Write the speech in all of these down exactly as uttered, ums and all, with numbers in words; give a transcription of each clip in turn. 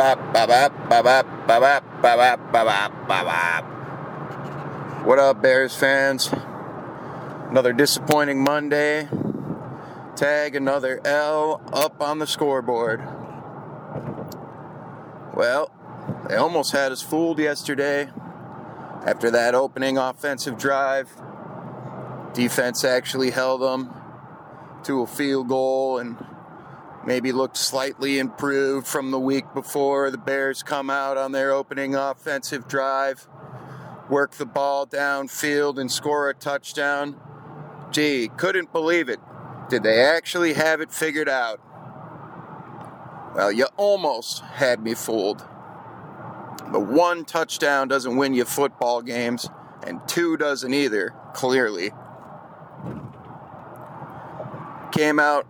bop, bop, bop, bop, bop, bop, bop, bop, bop. What up, Bears fans? Another disappointing Monday. Tag another L up on the scoreboard. Well, they almost had us fooled yesterday. After that opening offensive drive, defense actually held them to a field goal and maybe looked slightly improved from the week before. The Bears come out on their opening offensive drive, work the ball downfield, and score a touchdown. Gee, couldn't believe it. Did they actually have it figured out? Well, you almost had me fooled. But one touchdown doesn't win you football games, and two doesn't either, clearly. Came out,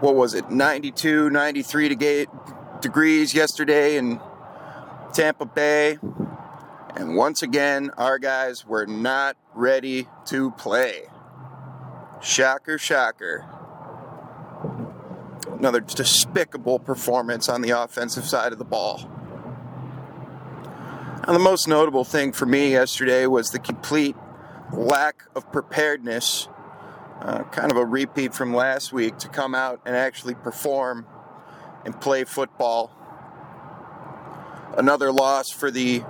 what was it, ninety-two, ninety-three degrees yesterday in Tampa Bay. And once again, our guys were not ready to play. Shocker, shocker. Another despicable performance on the offensive side of the ball. And the most notable thing for me yesterday was the complete lack of preparedness, uh, kind of a repeat from last week, to come out and actually perform and play football. Another loss for the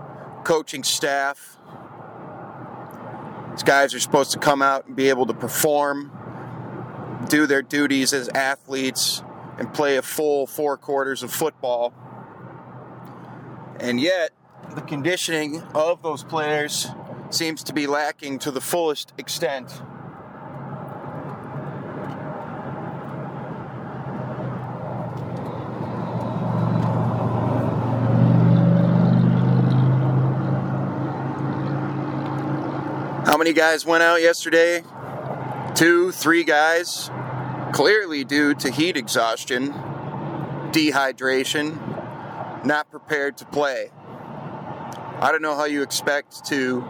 coaching staff. These guys are supposed to come out and be able to perform, do their duties as athletes, and play a full four quarters of football. And yet, the conditioning of those players seems to be lacking to the fullest extent. How many guys went out yesterday? Two, three guys, clearly due to heat exhaustion, dehydration, not prepared to play. I don't know how you expect to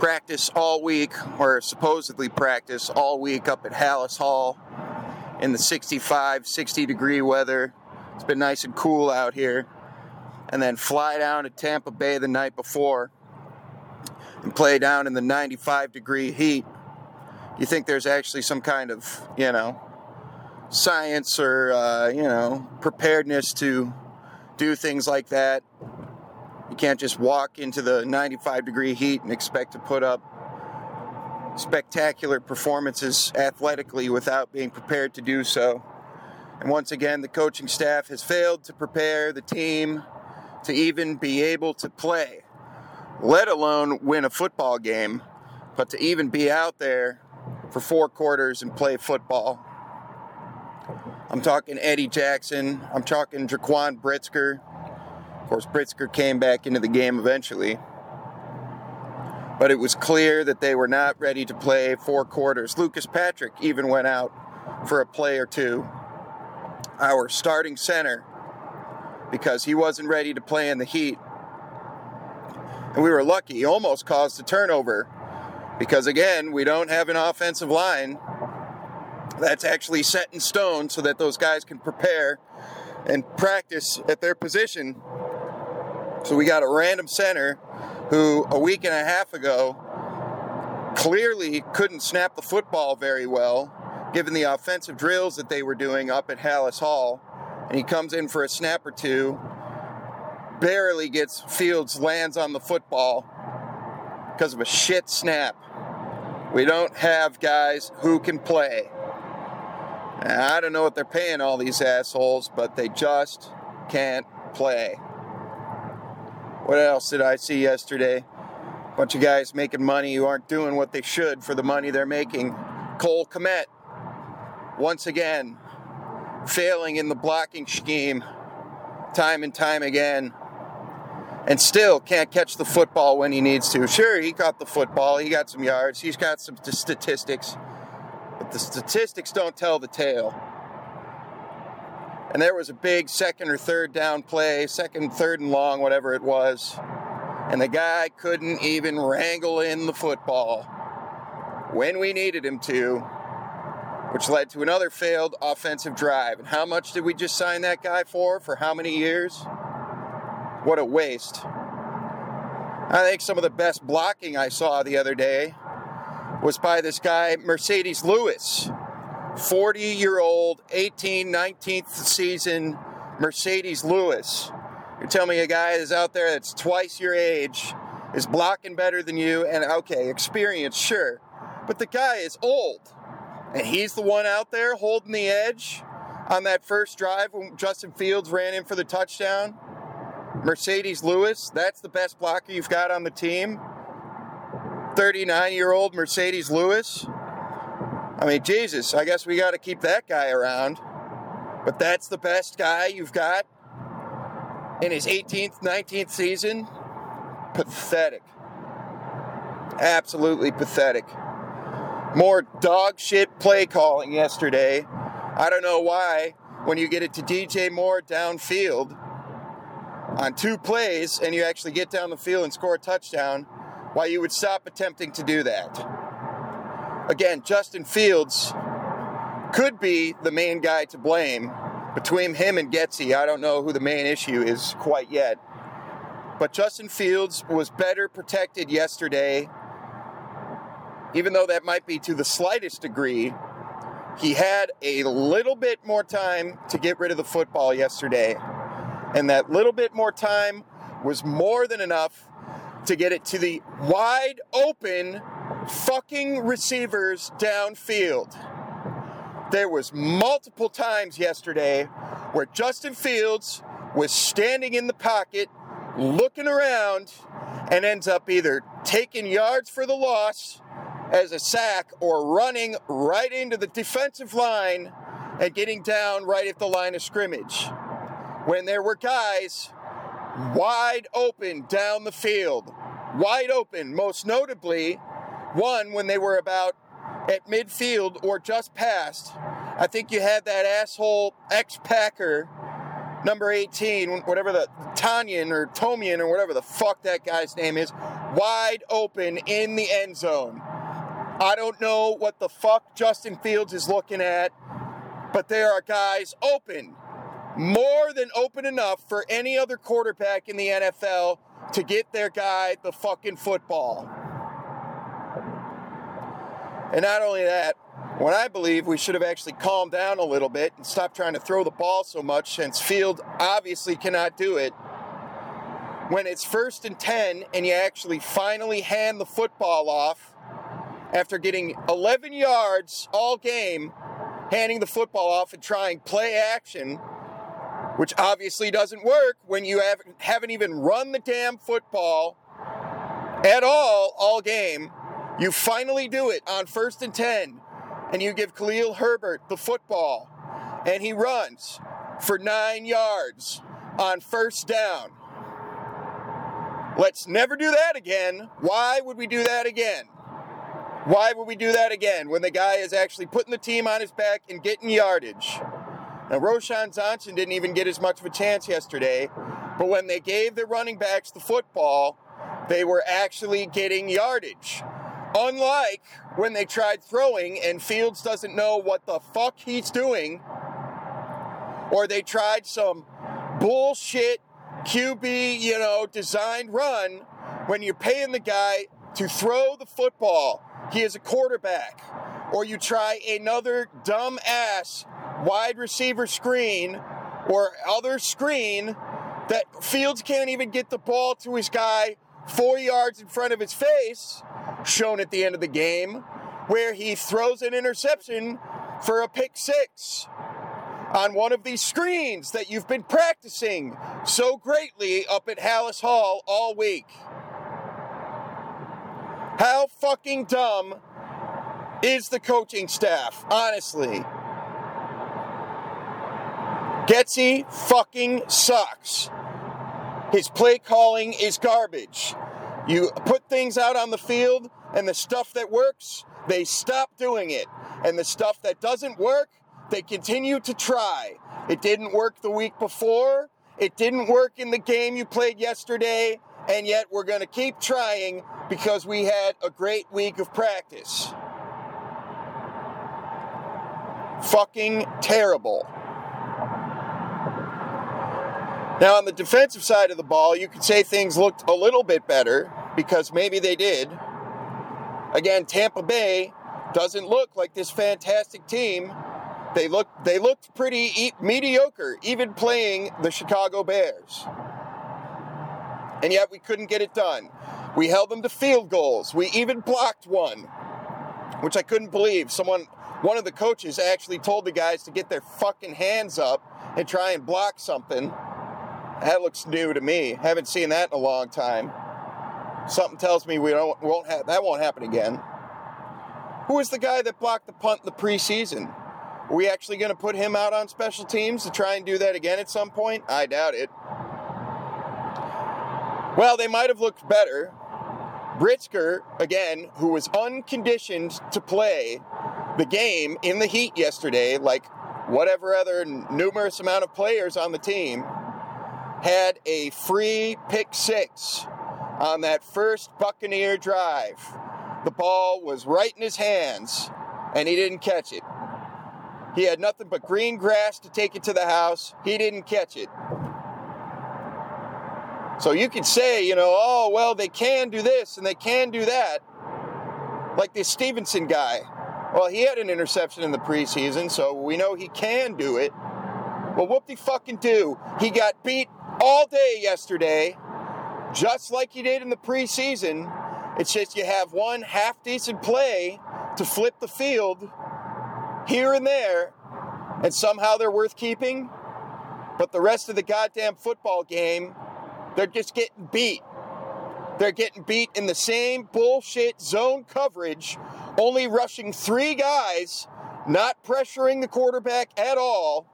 practice all week, or supposedly practice all week, up at Halas Hall in the sixty-five, sixty degree weather. It's been nice and cool out here. And then fly down to Tampa Bay the night before and play down in the ninety-five degree heat. You think there's actually some kind of, you know, science or, uh, you know, preparedness to do things like that. You can't just walk into the ninety-five degree heat and expect to put up spectacular performances athletically without being prepared to do so. And once again, the coaching staff has failed to prepare the team to even be able to play, let alone win a football game, but to even be out there for four quarters and play football. I'm talking Eddie Jackson. I'm talking Jaquan Brisker. Of course, Brisker came back into the game eventually. But it was clear that they were not ready to play four quarters. Lucas Patrick even went out for a play or two. Our starting center, because he wasn't ready to play in the heat. And we were lucky. He almost caused a turnover, because again, we don't have an offensive line that's actually set in stone so that those guys can prepare and practice at their position. So we got a random center who a week and a half ago clearly couldn't snap the football very well, given the offensive drills that they were doing up at Halas Hall. And he comes in for a snap or two, barely gets Fields, lands on the football because of a shit snap. We don't have guys who can play. Now, I don't know what they're paying all these assholes, but they just can't play. What else did I see yesterday? Bunch of guys making money who aren't doing what they should for the money they're making. Cole Kmet, once again, failing in the blocking scheme time and time again, and still can't catch the football when he needs to. Sure, he caught the football. He got some yards. He's got some t- statistics. But the statistics don't tell the tale. And there was a big second or third down play, second, third and long, whatever it was. And the guy couldn't even wrangle in the football when we needed him to, which led to another failed offensive drive. And how much did we just sign that guy for? For how many years? What a waste. I think some of the best blocking I saw the other day was by this guy, Mercedes Lewis. forty-year-old, eighteen, nineteenth season Mercedes Lewis. You're telling me a guy is out there that's twice your age, is blocking better than you, and okay, experience, sure. But the guy is old, and he's the one out there holding the edge on that first drive when Justin Fields ran in for the touchdown. Mercedes Lewis, that's the best blocker you've got on the team. thirty-nine-year-old Mercedes Lewis. I mean, Jesus, I guess we got to keep that guy around. But that's the best guy you've got in his eighteenth, nineteenth season? Pathetic. Absolutely pathetic. More dog shit play calling yesterday. I don't know why, when you get it to D J Moore downfield on two plays and you actually get down the field and score a touchdown, why you would stop attempting to do that. Again, Justin Fields could be the main guy to blame. Between him and Getze, I don't know who the main issue is quite yet. But Justin Fields was better protected yesterday. Even though that might be to the slightest degree, he had a little bit more time to get rid of the football yesterday. And that little bit more time was more than enough to get it to the wide open fucking receivers downfield. There was multiple times yesterday where Justin Fields was standing in the pocket, looking around, and ends up either taking yards for the loss as a sack or running right into the defensive line and getting down right at the line of scrimmage when there were guys wide open down the field. Wide open, most notably, one when they were about at midfield or just past. I think you had that asshole ex-Packer, number eighteen, whatever the, Tanyan or Tomian or whatever the fuck that guy's name is, wide open in the end zone. I don't know what the fuck Justin Fields is looking at, but there are guys open, more than open enough for any other quarterback in the N F L to get their guy the fucking football. And not only that, when I believe we should have actually calmed down a little bit and stopped trying to throw the ball so much, since Field obviously cannot do it, when it's first and ten and you actually finally hand the football off after getting eleven yards all game, handing the football off and trying play action, which obviously doesn't work when you haven't, haven't even run the damn football at all all game. You finally do it on first and ten, and you give Khalil Herbert the football, and he runs for nine yards on first down. Let's never do that again. Why would we do that again? Why would we do that again when the guy is actually putting the team on his back and getting yardage? Now, Roshaun Johnson didn't even get as much of a chance yesterday, but when they gave their running backs the football, they were actually getting yardage. Unlike when they tried throwing and Fields doesn't know what the fuck he's doing, or they tried some bullshit Q B, you know, designed run when you're paying the guy to throw the football. He is a quarterback. Or you try another dumb ass wide receiver screen or other screen that Fields can't even get the ball to his guy four yards in front of his face, shown at the end of the game, where he throws an interception for a pick six on one of these screens that you've been practicing so greatly up at Halas Hall all week. How fucking dumb is the coaching staff, honestly? Getze fucking sucks. His play calling is garbage. You put things out on the field, and the stuff that works, they stop doing it. And the stuff that doesn't work, they continue to try. It didn't work the week before. It didn't work in the game you played yesterday. And yet we're going to keep trying because we had a great week of practice. Fucking terrible. Now, on the defensive side of the ball, you could say things looked a little bit better because maybe they did. Again, Tampa Bay doesn't look like this fantastic team. They looked, they looked pretty e- mediocre, even playing the Chicago Bears. And yet we couldn't get it done. We held them to field goals. We even blocked one, which I couldn't believe. Someone, one of the coaches actually told the guys to get their fucking hands up and try and block something. That looks new to me. Haven't seen that in a long time. Something tells me we don't won't ha- that won't happen again. Who was the guy that blocked the punt in the preseason? Are we actually going to put him out on special teams to try and do that again at some point? I doubt it. Well, they might have looked better. Brisker, again, who was unconditioned to play the game in the heat yesterday, like whatever other numerous amount of players on the team, had a free pick six on that first Buccaneer drive. The ball was right in his hands, and he didn't catch it. He had nothing but green grass to take it to the house. He didn't catch it. So you could say, you know, oh, well, they can do this and they can do that. Like this Stevenson guy. Well, he had an interception in the preseason, so we know he can do it. Well, whoop-de-fucking-do. He got beat all day yesterday, just like he did in the preseason. It's just you have one half-decent play to flip the field here and there, and somehow they're worth keeping. But the rest of the goddamn football game, they're just getting beat. They're getting beat in the same bullshit zone coverage, only rushing three guys, not pressuring the quarterback at all,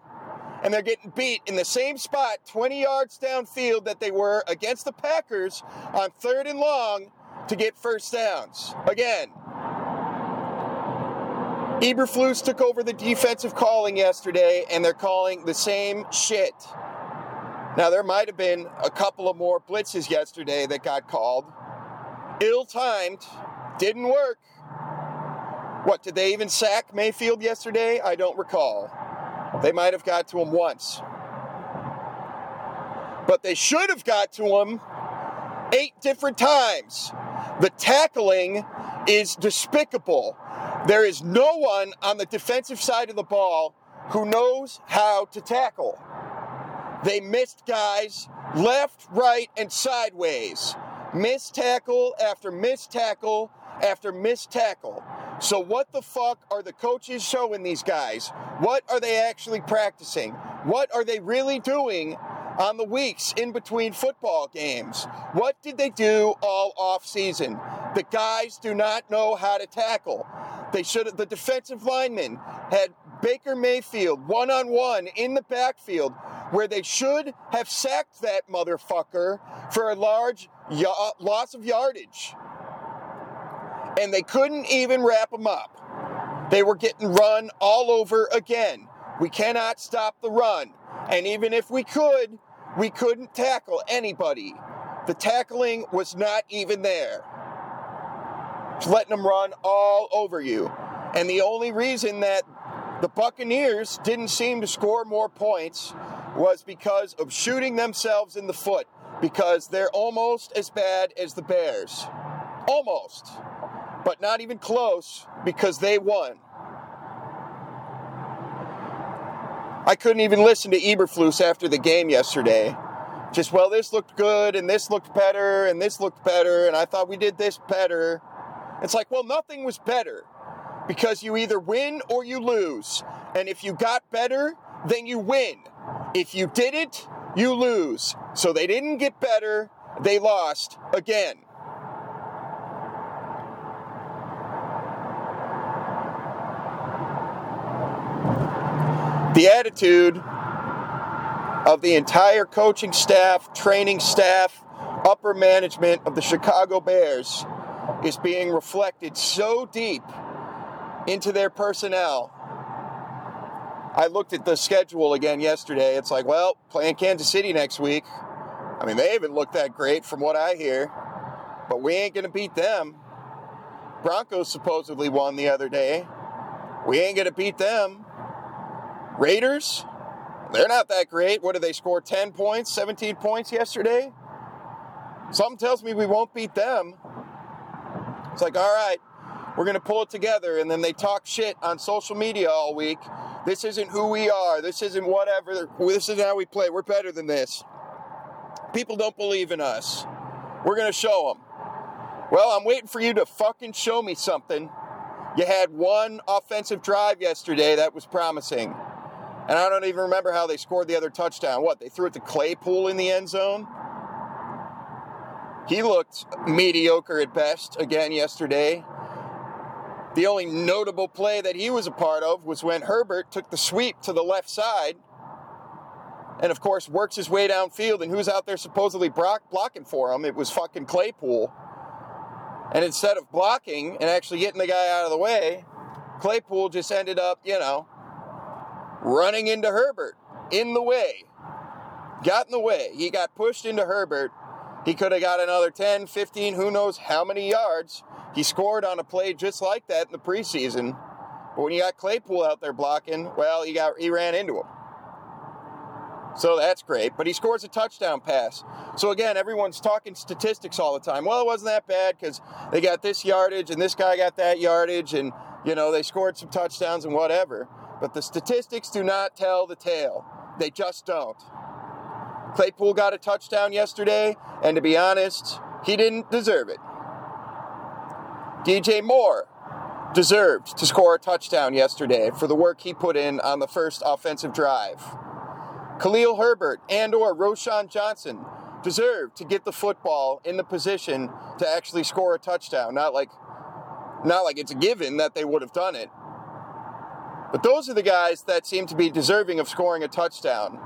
and they're getting beat in the same spot twenty yards downfield that they were against the Packers on third and long to get first downs. Again, Eberflus took over the defensive calling yesterday, and they're calling the same shit. Now, there might have been a couple of more blitzes yesterday that got called. Ill-timed. Didn't work. What, did they even sack Mayfield yesterday? I don't recall. They might have got to him once. But they should have got to him eight different times. The tackling is despicable. There is no one on the defensive side of the ball who knows how to tackle. They missed guys left, right, and sideways. Missed tackle after missed tackle after missed tackle. So what the fuck are the coaches showing these guys? What are they actually practicing? What are they really doing on the weeks in between football games? What did they do all offseason? The guys do not know how to tackle. They should have, the defensive linemen had Baker Mayfield one-on-one in the backfield where they should have sacked that motherfucker for a large y- loss of yardage. And they couldn't even wrap him up. They were getting run all over again. We cannot stop the run. And even if we could, we couldn't tackle anybody. The tackling was not even there. Just letting them run all over you. And the only reason that the Buccaneers didn't seem to score more points was because of shooting themselves in the foot, because they're almost as bad as the Bears. Almost. But not even close, because they won. I couldn't even listen to Eberflus after the game yesterday. Just, well, this looked good, and this looked better, and this looked better, and I thought we did this better. It's like, well, nothing was better, because you either win or you lose. And if you got better, then you win. If you didn't, you lose. So they didn't get better. They lost again. The attitude of the entire coaching staff, training staff, upper management of the Chicago Bears is being reflected so deep into their personnel. I looked at the schedule again yesterday. It's like, well, playing Kansas City next week. I mean, they haven't looked that great from what I hear, but we ain't going to beat them. Broncos supposedly won the other day. We ain't going to beat them. Raiders? They're not that great. What did they score? ten points, seventeen points yesterday? Something tells me we won't beat them. It's like, all right, we're going to pull it together. And then they talk shit on social media all week. This isn't who we are. This isn't whatever. This isn't how we play. We're better than this. People don't believe in us. We're going to show them. Well, I'm waiting for you to fucking show me something. You had one offensive drive yesterday that was promising. And I don't even remember how they scored the other touchdown. What, they threw it to Claypool in the end zone? He looked mediocre at best again yesterday. The only notable play that he was a part of was when Herbert took the sweep to the left side and, of course, works his way downfield. And who's out there supposedly block- blocking for him? It was fucking Claypool. And instead of blocking and actually getting the guy out of the way, Claypool just ended up, you know, running into Herbert in the way. Got in the way. He got pushed into Herbert. He could have got another ten, fifteen, who knows how many yards. He scored on a play just like that in the preseason. But when you got Claypool out there blocking, well, he got he ran into him. So that's great. But he scores a touchdown pass. So, again, everyone's talking statistics all the time. Well, it wasn't that bad because they got this yardage and this guy got that yardage and, you know, they scored some touchdowns and whatever. But the statistics do not tell the tale. They just don't. Claypool got a touchdown yesterday, and to be honest, he didn't deserve it. D J Moore deserved to score a touchdown yesterday for the work he put in on the first offensive drive. Khalil Herbert and or Roshaun Johnson deserved to get the football in the position to actually score a touchdown. Not like, not like it's a given that they would have done it. But those are the guys that seem to be deserving of scoring a touchdown.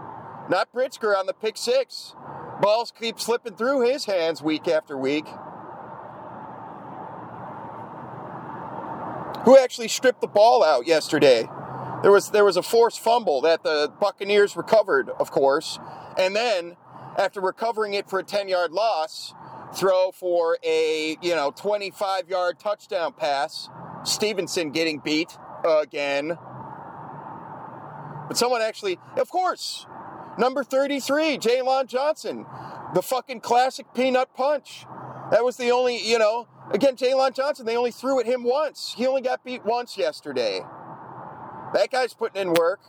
Not Brisker on the pick six. Balls keep slipping through his hands week after week. Who actually stripped the ball out yesterday? There was there was a forced fumble that the Buccaneers recovered, of course. And then, after recovering it for a ten-yard loss, throw for a, you know, twenty-five-yard touchdown pass. Stevenson getting beat again. But someone actually, of course, number thirty-three, Jaylon Johnson, the fucking classic peanut punch. That was the only, you know, again, Jaylon Johnson, they only threw at him once. He only got beat once yesterday. That guy's putting in work.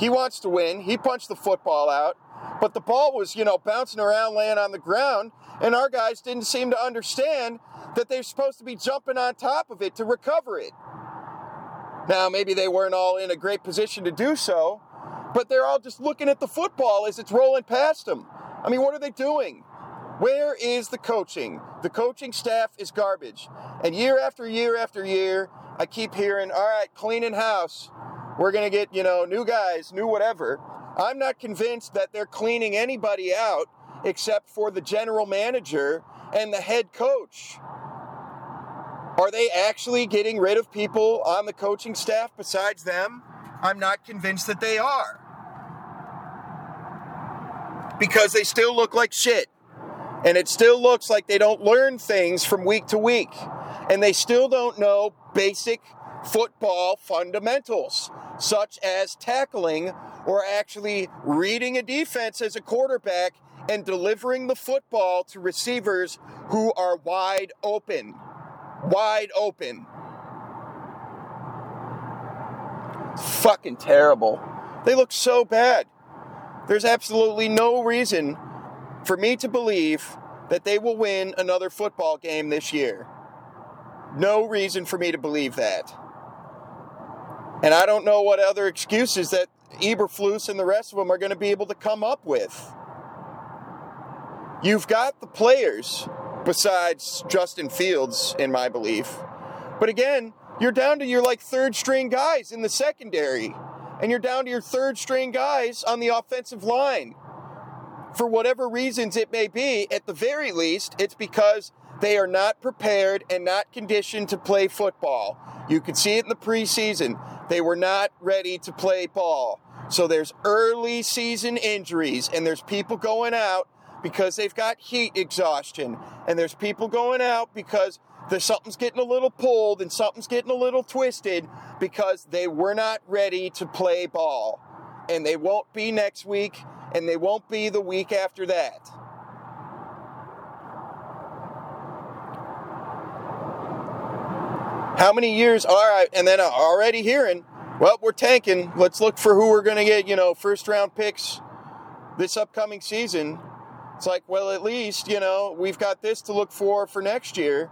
He wants to win. He punched the football out. But the ball was, you know, bouncing around, laying on the ground, and our guys didn't seem to understand that they're supposed to be jumping on top of it to recover it. Now, maybe they weren't all in a great position to do so, but they're all just looking at the football as it's rolling past them. I mean, what are they doing? Where is the coaching? The coaching staff is garbage. And year after year after year, I keep hearing, all right, cleaning house. We're going to get, you know, new guys, new whatever. I'm not convinced that they're cleaning anybody out except for the general manager and the head coach. Are they actually getting rid of people on the coaching staff besides them? I'm not convinced that they are. Because they still look like shit. And it still looks like they don't learn things from week to week. And they still don't know basic football fundamentals, such as tackling or actually reading a defense as a quarterback and delivering the football to receivers who are wide open. Wide open. It's fucking terrible. They look so bad. There's absolutely no reason for me to believe that they will win another football game this year. No reason for me to believe that. And I don't know what other excuses that Eberflus and the rest of them are going to be able to come up with. You've got the players, besides Justin Fields, in my belief. But again, you're down to your, like, third-string guys in the secondary. And you're down to your third-string guys on the offensive line. For whatever reasons it may be, at the very least, it's because they are not prepared and not conditioned to play football. You could see it in the preseason. They were not ready to play ball. So there's early season injuries, and there's people going out because they've got heat exhaustion. And there's people going out because there's something's getting a little pulled and something's getting a little twisted because they were not ready to play ball. and they won't be next week, and they won't be the week after that. How many years? All right, and then already hearing, well, we're tanking. Let's look for who we're going to get, you know, first-round picks this upcoming season. It's like, well, at least, you know, we've got this to look for for next year.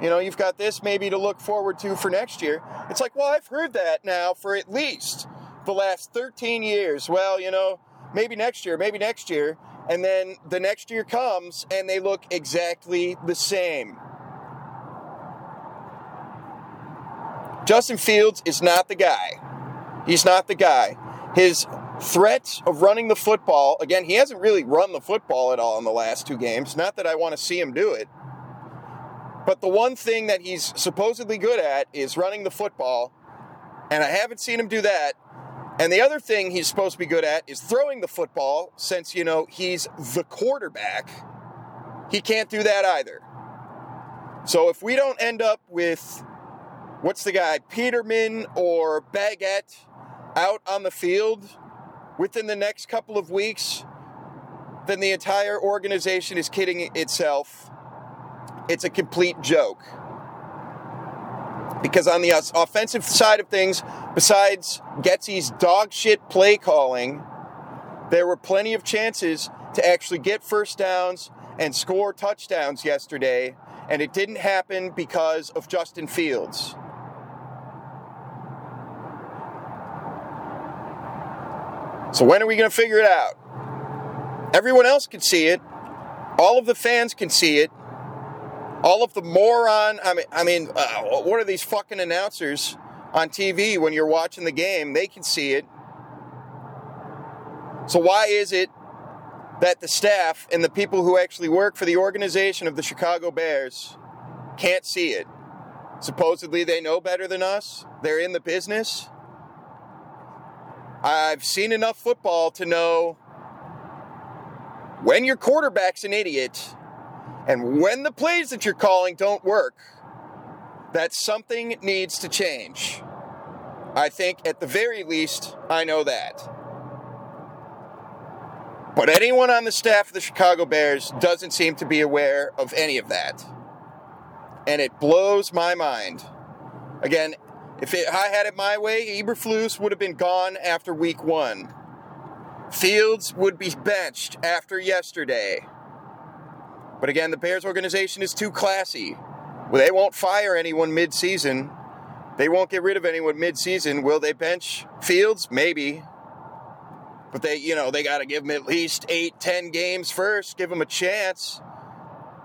You know, you've got this maybe to look forward to for next year. It's like, well, I've heard that now for at least the last thirteen years. Well, you know, maybe next year, maybe next year. And then the next year comes, and they look exactly the same. Justin Fields is not the guy. He's not the guy. His threat of running the football, again, he hasn't really run the football at all in the last two games. Not that I want to see him do it. But the one thing that he's supposedly good at is running the football, and I haven't seen him do that. And the other thing he's supposed to be good at is throwing the football, since, you know, he's the quarterback. He can't do that either. So if we don't end up with, what's the guy, Peterman or Baguette, out on the field within the next couple of weeks, then the entire organization is kidding itself. It's a complete joke. Because on the offensive side of things, besides Getze's dog shit play calling, there were plenty of chances to actually get first downs and score touchdowns yesterday, and it didn't happen because of Justin Fields. So when are we going to figure it out? Everyone else can see it. All of the fans can see it. All of the moron, I mean, I mean, uh, what are these fucking announcers on T V when you're watching the game? They can see it. So why is it that the staff and the people who actually work for the organization of the Chicago Bears can't see it? Supposedly they know better than us. They're in the business. I've seen enough football to know when your quarterback's an idiot, and when the plays that you're calling don't work, that something needs to change. I think at the very least, I know that. But anyone on the staff of the Chicago Bears doesn't seem to be aware of any of that. And it blows my mind. Again, if it, I had it my way, Eberflus would have been gone after week one. Fields would be benched after yesterday. But again, the Bears organization is too classy. Well, they won't fire anyone mid-season. They won't get rid of anyone mid-season. Will they bench Fields? Maybe. But they, you know, they got to give him at least eight, ten games first. Give him a chance.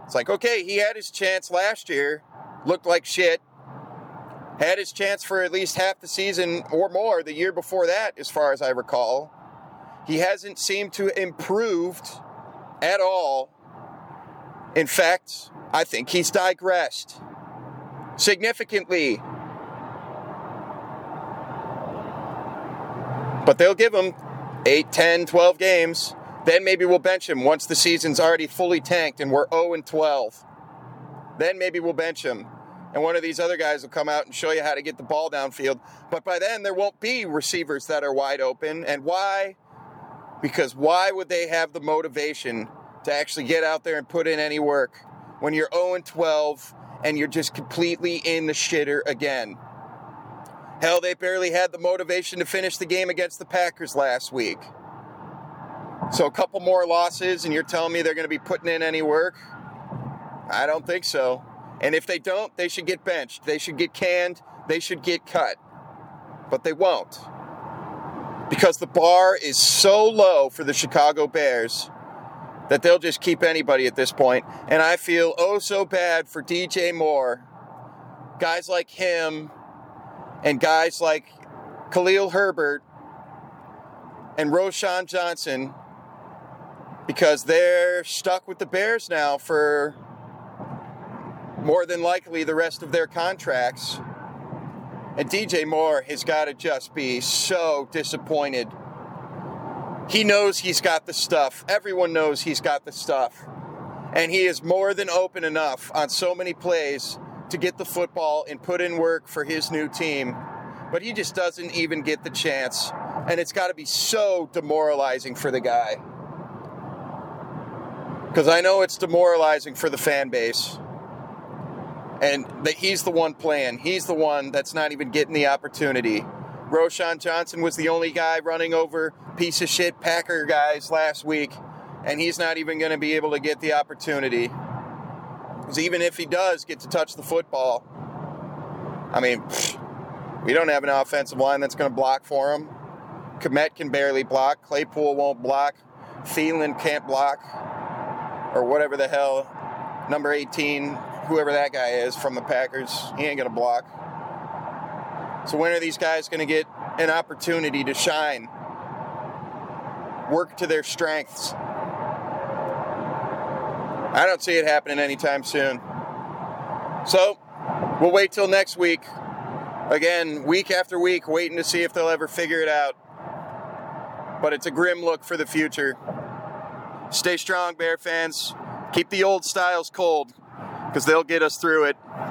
It's like, okay, he had his chance last year. Looked like shit. Had his chance for at least half the season or more the year before that, as far as I recall. He hasn't seemed to improve at all. In fact, I think he's digressed significantly. But they'll give him eight, ten, twelve games. Then maybe we'll bench him once the season's already fully tanked and we're oh and twelve. Then maybe we'll bench him. And one of these other guys will come out and show you how to get the ball downfield. But by then, there won't be receivers that are wide open. And why? Because why would they have the motivation to actually get out there and put in any work when you're oh and twelve and you're just completely in the shitter again? Hell, they barely had the motivation to finish the game against the Packers last week. So a couple more losses and you're telling me they're going to be putting in any work? I don't think so. And if they don't, they should get benched. They should get canned. They should get cut. But they won't. Because the bar is so low for the Chicago Bears that they'll just keep anybody at this point. And I feel oh so bad for D J Moore. Guys like him and guys like Khalil Herbert and Roshaun Johnson, because they're stuck with the Bears now for more than likely the rest of their contracts. And D J Moore has got to just be so disappointed. He knows he's got the stuff. Everyone knows he's got the stuff. And he is more than open enough on so many plays to get the football and put in work for his new team. But he just doesn't even get the chance. And it's got to be so demoralizing for the guy. Because I know it's demoralizing for the fan base. And that he's the one playing. He's the one that's not even getting the opportunity. Roshaun Johnson was the only guy running over piece of shit Packer guys last week. And he's not even going to be able to get the opportunity. Because even if he does get to touch the football, I mean, pfft, we don't have an offensive line that's going to block for him. Kmet can barely block. Claypool won't block. Thielen can't block. Or whatever the hell. Number eighteen, whoever that guy is from the Packers, he ain't going to block. So when are these guys going to get an opportunity to shine? Work to their strengths. I don't see it happening anytime soon. So, we'll wait till next week. Again, week after week, waiting to see if they'll ever figure it out. But it's a grim look for the future. Stay strong, Bear fans. Keep the old styles cold, because they'll get us through it.